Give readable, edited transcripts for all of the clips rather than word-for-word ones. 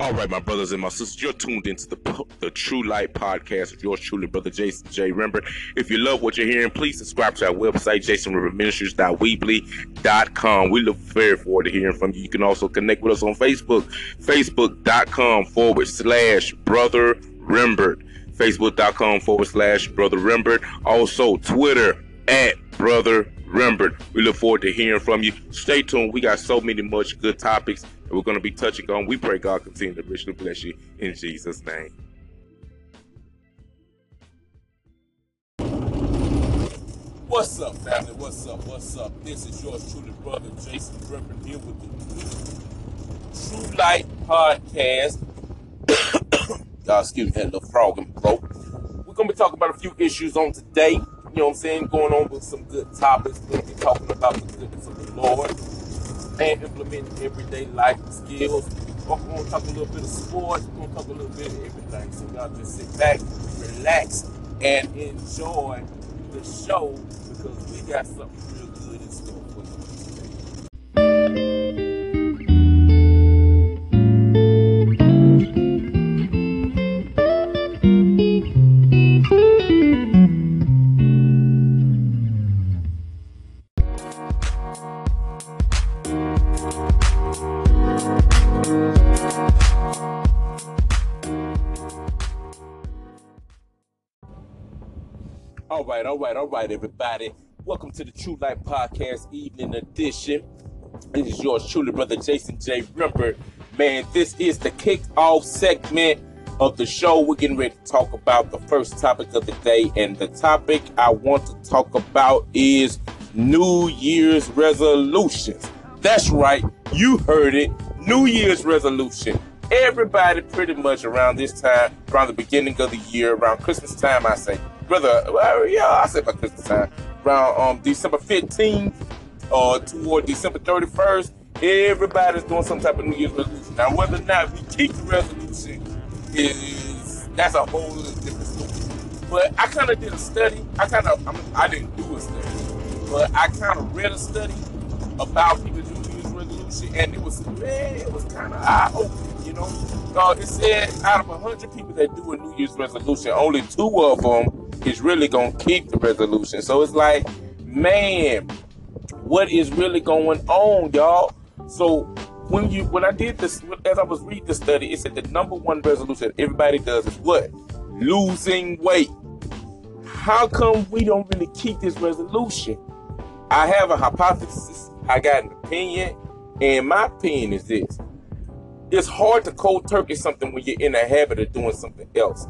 All right, my brothers and my sisters, you're tuned into the True Light Podcast with yours truly, Brother Jason J. Rembert. If you love what you're hearing, please subscribe to our website, jasonrembertministries.weebly.com. We look very forward to hearing from you. You can also connect with us on Facebook, facebook.com/Brother Rembert, facebook.com/Brother Rembert. Also, Twitter @Brother Rembert. We look forward to hearing from you. Stay tuned. We got so many much good topics that we're going to be touching on. We pray God continue to richly bless you in Jesus' name. What's up, family? What's up? What's up? This is yours truly, Brother Jason Rembert, here with the True Light Podcast. Y'all excuse me, had a little frog in my throat. We're going to be talking about a few issues on today. You know what I'm saying, going on with some good topics. We're going to be talking about the goodness of the Lord and implementing everyday life skills. We're going to talk a little bit of sports. We're going to talk a little bit of everything. So y'all just sit back, relax, and enjoy the show because we got something real good in store for you today. All right, everybody. Welcome to the True Light Podcast Evening Edition. This is yours truly, Brother Jason J. Rembert. Man, this is the kickoff segment of the show. We're getting ready to talk about the first topic of the day, and the topic I want to talk about is New Year's resolutions. That's right, you heard it. New Year's resolution. Everybody pretty much around this time, around the beginning of the year, around Christmas time, I say, by Christmas time, around December 15th or toward December 31st, everybody's doing some type of New Year's resolution. Now, whether or not we keep the resolution, that's a whole different story. But I kind of did a study. I kind of read a study about people doing New Year's resolution, and it was kind of eye-opening, you know? It said out of 100 people that do a New Year's resolution, only 2 of them is really going to keep the resolution. So it's like, man, what is really going on, y'all? So when I did this, as I was reading the study, it said the number one resolution everybody does is what? Losing weight. How come we don't really keep this resolution? I have a hypothesis. I got an opinion. And my opinion is this. It's hard to cold turkey something when you're in a habit of doing something else.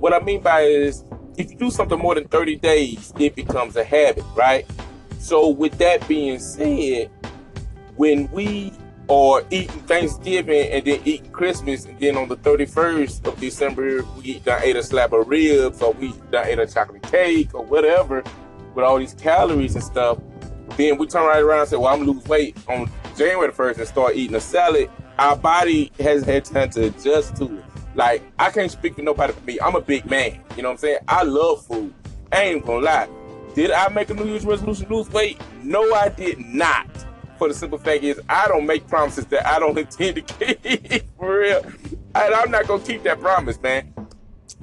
What I mean by it is, if you do something more than 30 days, it becomes a habit, right? So with that being said, when we are eating Thanksgiving and then eating Christmas, and then on the 31st of December, we done ate a slab of ribs, or we done ate a chocolate cake or whatever, with all these calories and stuff, then we turn right around and say, well, I'm gonna lose weight on January 1st and start eating a salad. Our body has had time to adjust to it. Like, I can't speak for nobody but me. I'm a big man. You know what I'm saying? I love food. I ain't gonna lie. Did I make a New Year's resolution lose weight? No, I did not. For the simple fact is, I don't make promises that I don't intend to keep. For real. And I'm not gonna keep that promise, man.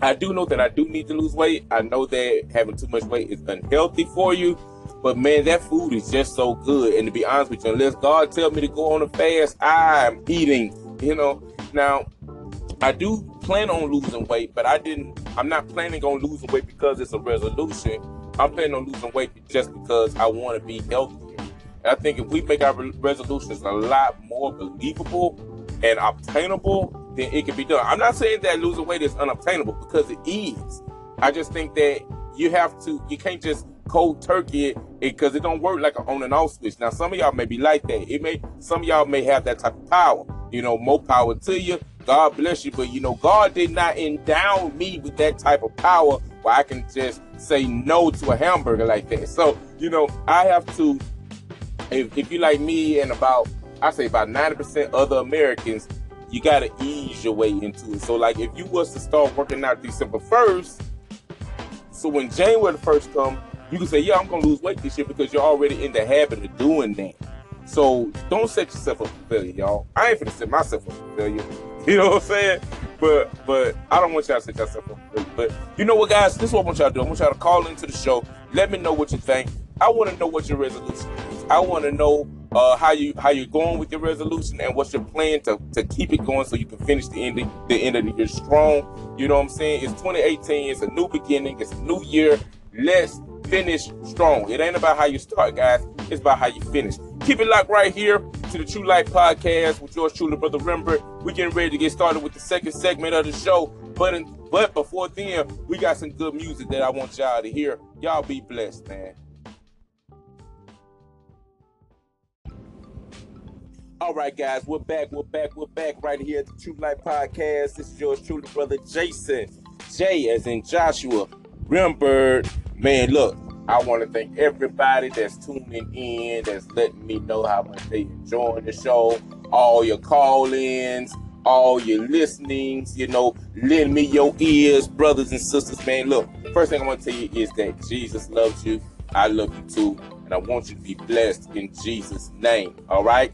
I do know that I do need to lose weight. I know that having too much weight is unhealthy for you. But, man, that food is just so good. And to be honest with you, unless God tells me to go on a fast, I'm eating, you know. Now, I do plan on losing weight, but I'm not planning on losing weight because it's a resolution. I'm planning on losing weight just because I want to be healthier. And I think if we make our resolutions a lot more believable and obtainable, then it can be done. I'm not saying that losing weight is unobtainable, because it is. I just think that you can't just cold turkey it, because it don't work like an on and off switch. Now, some of y'all may be like that. Some of y'all may have that type of power. You know, more power to you. God bless you, but you know, God did not endow me with that type of power where I can just say no to a hamburger like that. So, you know, I have to, if you like me and about 90% other Americans, you got to ease your way into it. So like, if you was to start working out December 1st, so when January 1st come, you can say, yeah, I'm going to lose weight this year because you're already in the habit of doing that. So don't set yourself up for failure, y'all. I ain't finna set myself up for failure. You know what I'm saying? But I don't want y'all to set yourself up for failure. But you know what, guys? This is what I want y'all to do. I want y'all to call into the show. Let me know what you think. I want to know what your resolution is. I want to know how you're going with your resolution and what's your plan to keep it going so you can finish the end of the year strong. You know what I'm saying? It's 2018. It's a new beginning. It's a new year. Let's finish strong. It ain't about how you start, guys. It's about how you finish. Keep it locked right here to the True Light Podcast with yours truly, Brother Rembert. We're getting ready to get started with the second segment of the show. But before then, we got some good music that I want y'all to hear. Y'all be blessed, man. All right, guys, we're back right here at the True Light Podcast. This is yours truly, Brother Jason J. as in Joshua Rembert. Man, look, I want to thank everybody that's tuning in, that's letting me know how much they enjoying the show, all your call-ins, all your listenings, you know, lend me your ears, brothers and sisters. Man, look, first thing I want to tell you is that Jesus loves you. I love you too, and I want you to be blessed in Jesus' name, all right?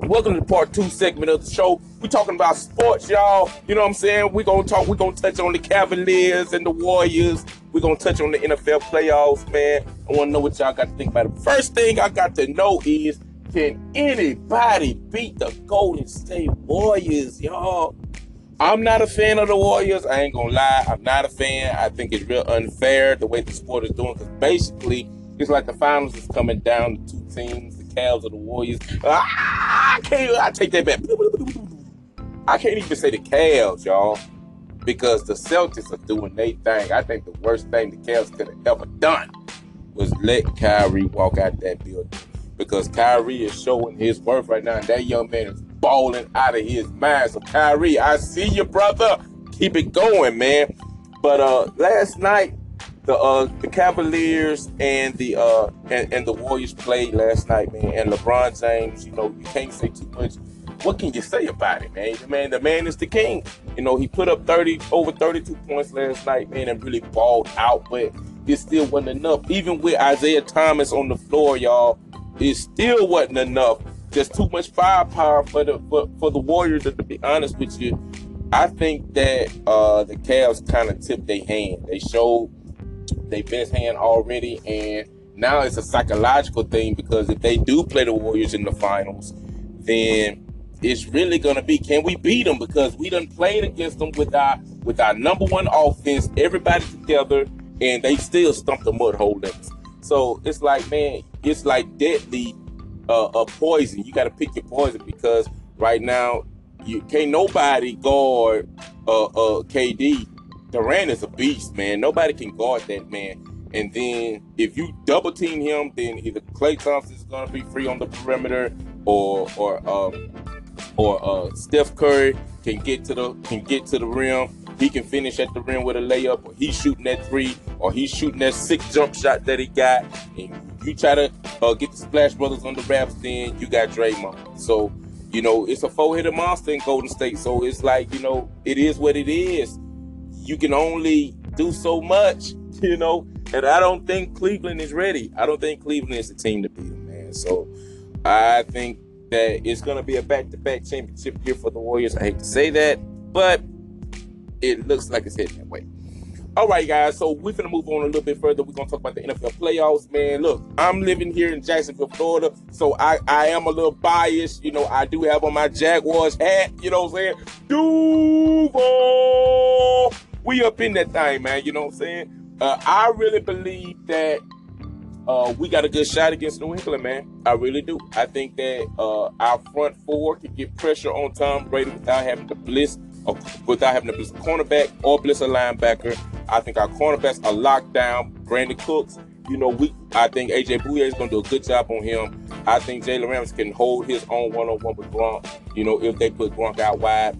Welcome to part 2 segment of the show. We're talking about sports, y'all. You know what I'm saying? We're gonna touch on the Cavaliers and the Warriors. We're gonna touch on the NFL playoffs, man. I wanna know what y'all got to think about it. First thing I got to know is, can anybody beat the Golden State Warriors, y'all? I'm not a fan of the Warriors. I ain't gonna lie. I'm not a fan. I think it's real unfair the way the sport is doing, because basically it's like the finals is coming down to two teams, the Cavs or the Warriors. I take that back. I can't even say the Cavs, y'all, because the Celtics are doing their thing. I think the worst thing the Cavs could have ever done was let Kyrie walk out that building, because Kyrie is showing his worth right now, and that young man is balling out of his mind. So, Kyrie, I see you, brother. Keep it going, man. But last night, the Cavaliers and the Warriors played last night, man. And LeBron James, you know, you can't say too much. What can you say about it, man? The man is the king. You know, he put up over 32 points last night, man, and really balled out. But it still wasn't enough. Even with Isaiah Thomas on the floor, y'all, it still wasn't enough. Just too much firepower for the Warriors. To be honest with you, I think that the Cavs kind of tipped their hand. They showed their best hand already, and now it's a psychological thing, because if they do play the Warriors in the finals, then it's really going to be, can we beat them? Because we done played against them with our number one offense, everybody together, and they still stumped the mud hole at us. So it's like, man, it's like deadly poison. You got to pick your poison, because right now you can't nobody guard KD. Durant is a beast, man. Nobody can guard that man. And then if you double team him, then either Klay Thompson is gonna be free on the perimeter, or Steph Curry can get to the rim. He can finish at the rim with a layup, or he's shooting that three, or he's shooting that 6 jump shot that he got. And you try to get the Splash Brothers on the wraps, then you got Draymond. So you know it's a 4-headed monster in Golden State. So it's like, you know, it is what it is. You can only do so much, you know, and I don't think Cleveland is ready. I don't think Cleveland is the team to beat them, man. So I think that it's going to be a back-to-back championship here for the Warriors. I hate to say that, but it looks like it's heading that way. All right, guys, so we're going to move on a little bit further. We're going to talk about the NFL playoffs, man. Look, I'm living here in Jacksonville, Florida, so I am a little biased. You know, I do have on my Jaguars hat, you know what I'm saying? Duval! We up in that thing, man. You know what I'm saying? I really believe that we got a good shot against New England, man. I really do. I think that our front four can get pressure on Tom Brady without having to blitz a cornerback or blitz a linebacker. I think our cornerbacks are locked down. Brandon Cooks, you know, I think AJ Bouye is going to do a good job on him. I think Jalen Ramsey can hold his own one-on-one with Gronk, you know, if they put Gronk out wide.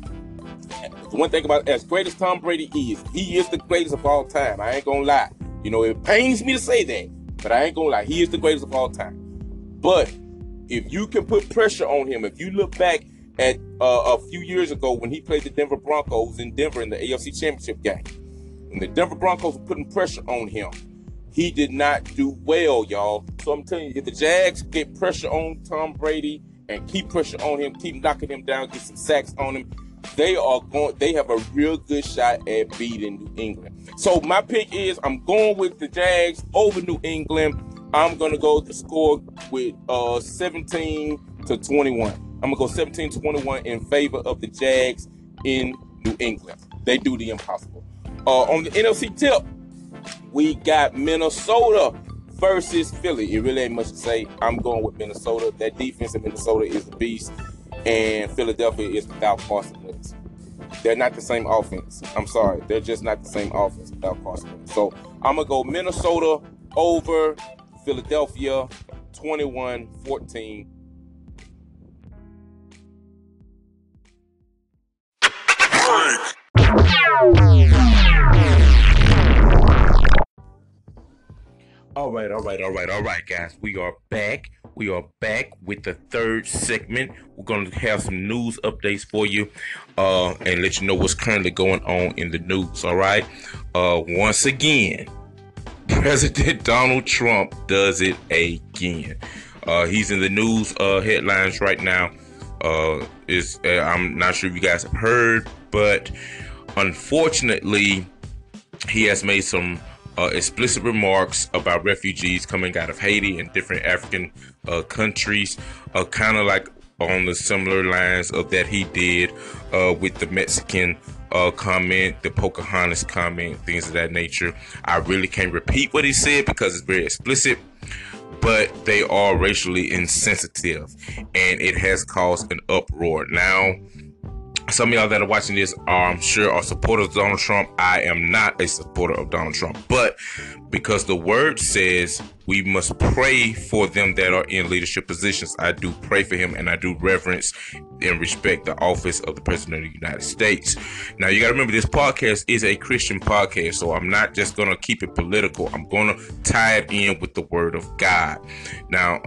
One thing about, as great as Tom Brady is, he is the greatest of all time. I ain't gonna lie. You know, it pains me to say that, but I ain't gonna lie. He is the greatest of all time. But if you can put pressure on him, if you look back at a few years ago when he played the Denver Broncos in Denver in the AFC Championship game, when the Denver Broncos were putting pressure on him, he did not do well, y'all. So I'm telling you, if the Jags get pressure on Tom Brady and keep pressure on him, keep knocking him down, get some sacks on him, they have a real good shot at beating New England. So my pick is I'm going with the Jags over New England. I'm going to go the score with 17-21. I'm going to go 17-21 in favor of the Jags in New England. They do the impossible. On the NFC tip, we got Minnesota versus Philly. It really ain't much to say. I'm going with Minnesota. That defense in Minnesota is the beast, and Philadelphia is without Carson Wentz. They're not the same offense. I'm sorry. They're just not the same offense without Carson Wentz. So I'm going to go Minnesota over Philadelphia 21-14. All right, guys. We are back with the third segment. We're going to have some news updates for you and let you know what's currently going on in the news, all right? Once again, President Donald Trump does it again. He's in the news headlines right now. I'm not sure if you guys have heard, but unfortunately, he has made some explicit remarks about refugees coming out of Haiti and different African countries, kind of like on the similar lines of that he did with the Mexican comment, the Pocahontas comment, things of that nature. I really can't repeat what he said because it's very explicit, but they are racially insensitive, and it has caused an uproar. Now, some of y'all that are watching this are, I'm sure, are supporters of Donald Trump. I am not a supporter of Donald Trump, but because the word says we must pray for them that are in leadership positions, I do pray for him, and I do reverence and respect the office of the President of the United States. Now, you got to remember, this podcast is a Christian podcast, so I'm not just going to keep it political. I'm going to tie it in with the word of God. Now,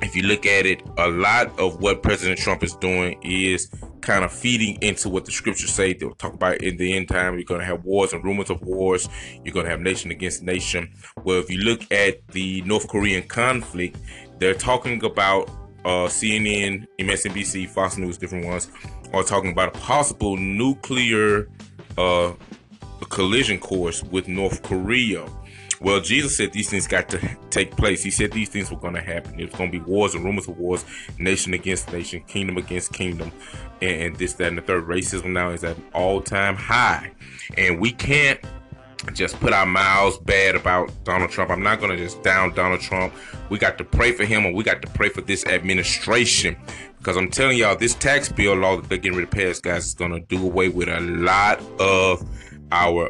if you look at it, a lot of what President Trump is doing is kind of feeding into what the scriptures say. They'll talk about in the end time, you're going to have wars and rumors of wars. You're going to have nation against nation. Well, if you look at the North Korean conflict, they're talking about CNN, MSNBC, Fox News, different ones are talking about a possible nuclear collision course with North Korea. Well, Jesus said these things got to take place. He said these things were going to happen. It was going to be wars and rumors of wars, nation against nation, kingdom against kingdom, and this, that, and the third. Racism now is at an all-time high, and we can't just put our mouths bad about Donald Trump. I'm not going to just down Donald Trump. We got to pray for him, and we got to pray for this administration, because I'm telling y'all, this tax bill law that they're getting rid of pass, guys, is going to do away with a lot of our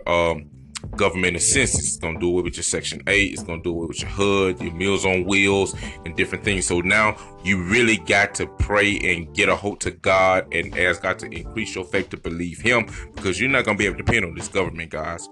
government assistance. It's going to do away with your Section 8. It's going to do away with your HUD, your Meals on Wheels, and different things. So now you really got to pray and get a hold to God and ask God to increase your faith to believe him, because you're not going to be able to depend on this government, guys.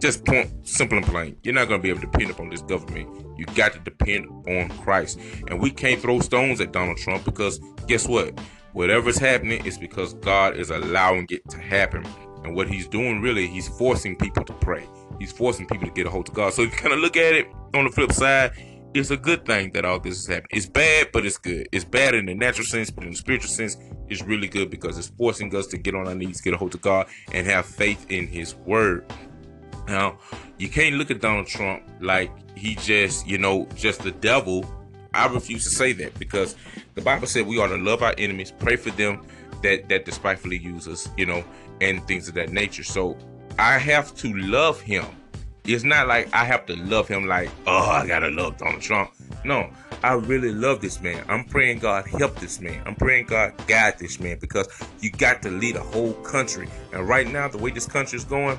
Just point, simple and plain. You're not going to be able to depend upon this government. You got to depend on Christ. And we can't throw stones at Donald Trump, because guess what? Whatever's happening is because God is allowing it to happen. And what he's doing, really, he's forcing people to pray. He's forcing people to get a hold of God. So if you kind of look at it on the flip side, it's a good thing that all this is happening. It's bad, but it's good. It's bad in the natural sense, but in the spiritual sense, it's really good, because it's forcing us to get on our knees, get a hold of God, and have faith in his word. Now, you can't look at Donald Trump like he just, just the devil. I refuse to say that, because the Bible said we ought to love our enemies, pray for them that despitefully use us, and things of that nature. So I have to love him. It's not like I have to love him like, oh, I gotta love Donald Trump. No, I really love this man. I'm praying God help this man. I'm praying God guide this man, because you got to lead a whole country. And right now, the way this country is going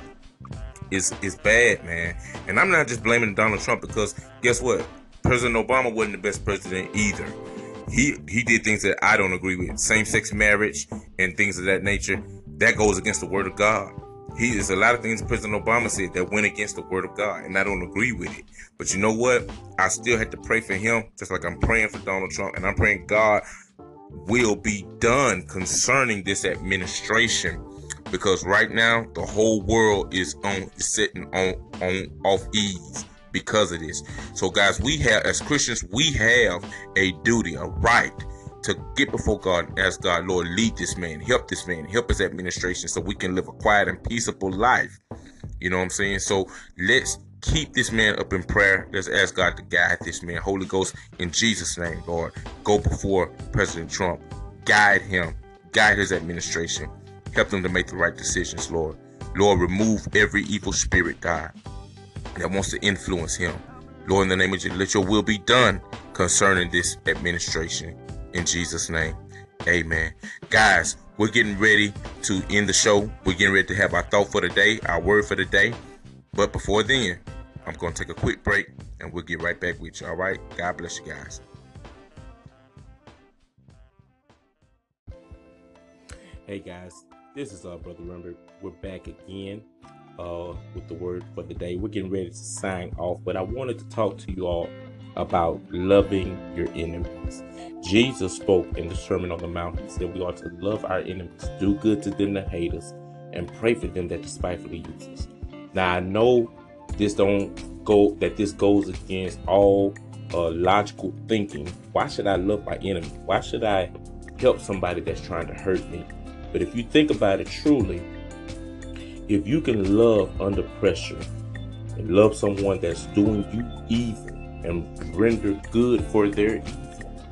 is bad, man. And I'm not just blaming Donald Trump, because guess what? President Obama wasn't the best president either. He did things that I don't agree with. Same-sex marriage and things of that nature. That goes against the word of God. There's a lot of things President Obama said that went against the word of God, and I don't agree with it. But you know what? I still had to pray for him, just like I'm praying for Donald Trump. And I'm praying God will be done concerning this administration, because right now the whole world is sitting on off ease. because of this. So guys, we have, as Christians, we have a duty, a right to get before God and ask God, Lord, lead this man, help his administration so we can live a quiet and peaceable life. You know what I'm saying? So let's keep this man up in prayer. Let's ask God to guide this man. Holy Ghost, in Jesus' name, Lord, go before President Trump. Guide him. Guide his administration. Help them to make the right decisions, Lord. Lord, remove every evil spirit, God, that wants to influence him. Lord, in the name of Jesus, let your will be done concerning this administration. In Jesus' name, amen. Guys, we're getting ready to end the show. We're getting ready to have our thought for the day, our word for the day. But before then, I'm going to take a quick break and we'll get right back with you. All right? God bless you guys. Hey guys, this is our brother Rembert. We're back again with the word for the day. We're getting ready to sign off, but I wanted to talk to you all about loving your enemies. Jesus spoke in the Sermon on the Mount. He said we ought to love our enemies, do good to them that hate us, and pray for them that despitefully use us. Now I know this goes against all logical thinking. Why should I love my enemy? Why should I help somebody that's trying to hurt me? But if you think about it truly, if you can love under pressure and love someone that's doing you evil and render good for their evil,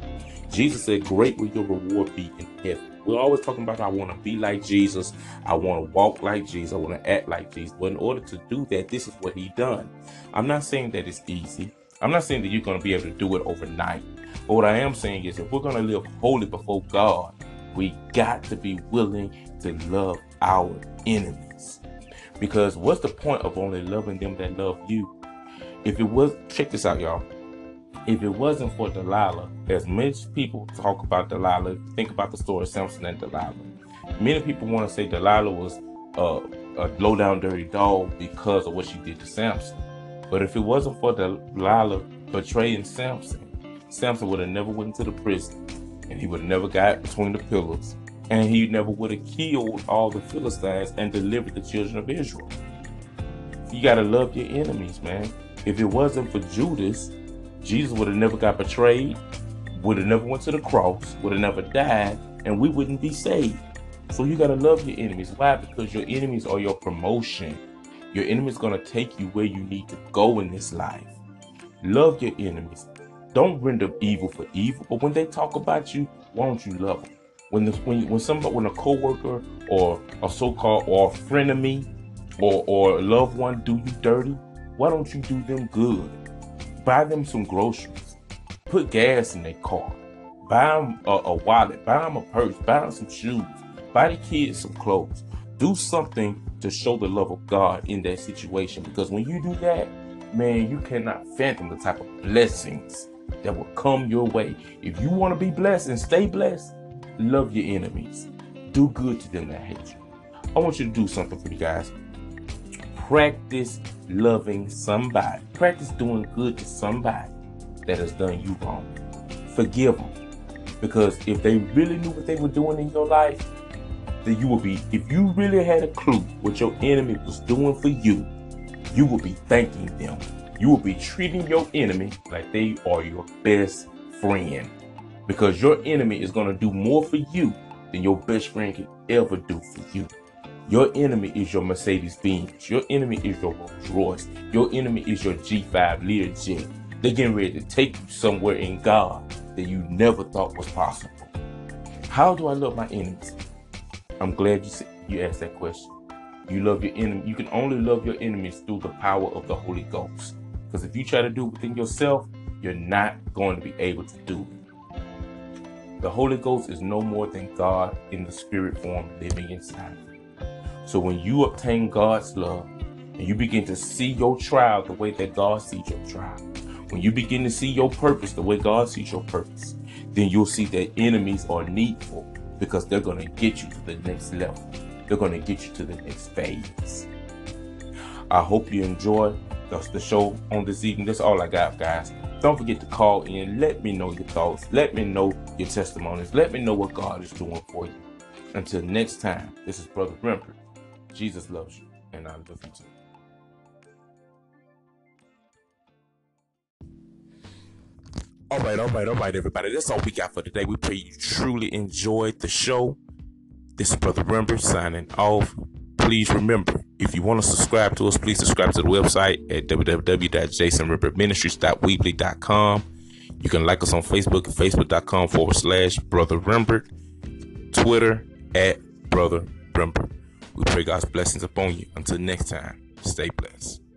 Jesus said, great will your reward be in heaven. We're always talking about, I want to be like Jesus. I want to walk like Jesus. I want to act like Jesus. But in order to do that, this is what he done. I'm not saying that it's easy. I'm not saying that you're going to be able to do it overnight. But what I am saying is, if we're going to live holy before God, we got to be willing to love our enemies. Because what's the point of only loving them that love you? Check this out, y'all. If it wasn't for Delilah, as many people talk about Delilah, think about the story of Samson and Delilah. Many people want to say Delilah was a low-down dirty dog because of what she did to Samson. But if it wasn't for Delilah betraying Samson, Samson would have never went into the prison, and he would have never got between the pillars, and he never would have killed all the Philistines and delivered the children of Israel. You got to love your enemies, man. If it wasn't for Judas, Jesus would have never got betrayed, would have never went to the cross, would have never died, and we wouldn't be saved. So you got to love your enemies. Why? Because your enemies are your promotion. Your enemies going to take you where you need to go in this life. Love your enemies. Don't render evil for evil, but when they talk about you, why don't you love them? When a coworker or a so-called or a frenemy or a loved one do you dirty, why don't you do them good? Buy them some groceries, put gas in their car, buy them a wallet, buy them a purse, buy them some shoes, buy the kids some clothes. Do something to show the love of God in that situation, because when you do that, man, you cannot fathom the type of blessings that will come your way. If you want to be blessed and stay blessed, love your enemies. Do good to them that hate you. I want you to do something for you guys. Practice loving somebody. Practice doing good to somebody that has done you wrong. Forgive them. Because if they really knew what they were doing in your life, then if you really had a clue what your enemy was doing for you, you will be thanking them. You will be treating your enemy like they are your best friend. Because your enemy is going to do more for you than your best friend can ever do for you. Your enemy is your Mercedes Benz. Your enemy is your Rolls Royce. Your enemy is your G5 Learjet. They're getting ready to take you somewhere in God that you never thought was possible. How do I love my enemies? I'm glad you asked that question. You love your enemy. You can only love your enemies through the power of the Holy Ghost. Because if you try to do it within yourself, you're not going to be able to do it. The Holy Ghost is no more than God in the spirit form living inside you. So when you obtain God's love and you begin to see your trial the way that God sees your trial, when you begin to see your purpose the way God sees your purpose, then you'll see that enemies are needful, because they're going to get you to the next level. They're going to get you to the next phase. I hope you enjoy the show on this evening. That's all I got, guys. Don't forget to call in. Let me know your thoughts. Let me know your testimonies. Let me know what God is doing for you. Until next time, this is Brother Rembert. Jesus loves you, and I love you too. All right, everybody. That's all we got for today. We pray you truly enjoyed the show. This is Brother Rembert signing off. Please remember, if you want to subscribe to us, please subscribe to the website at www.jasonrembertministries.weebly.com. You can like us on Facebook at facebook.com/Brother Rembert. Twitter @Brother Rembert. We pray God's blessings upon you. Until next time, stay blessed.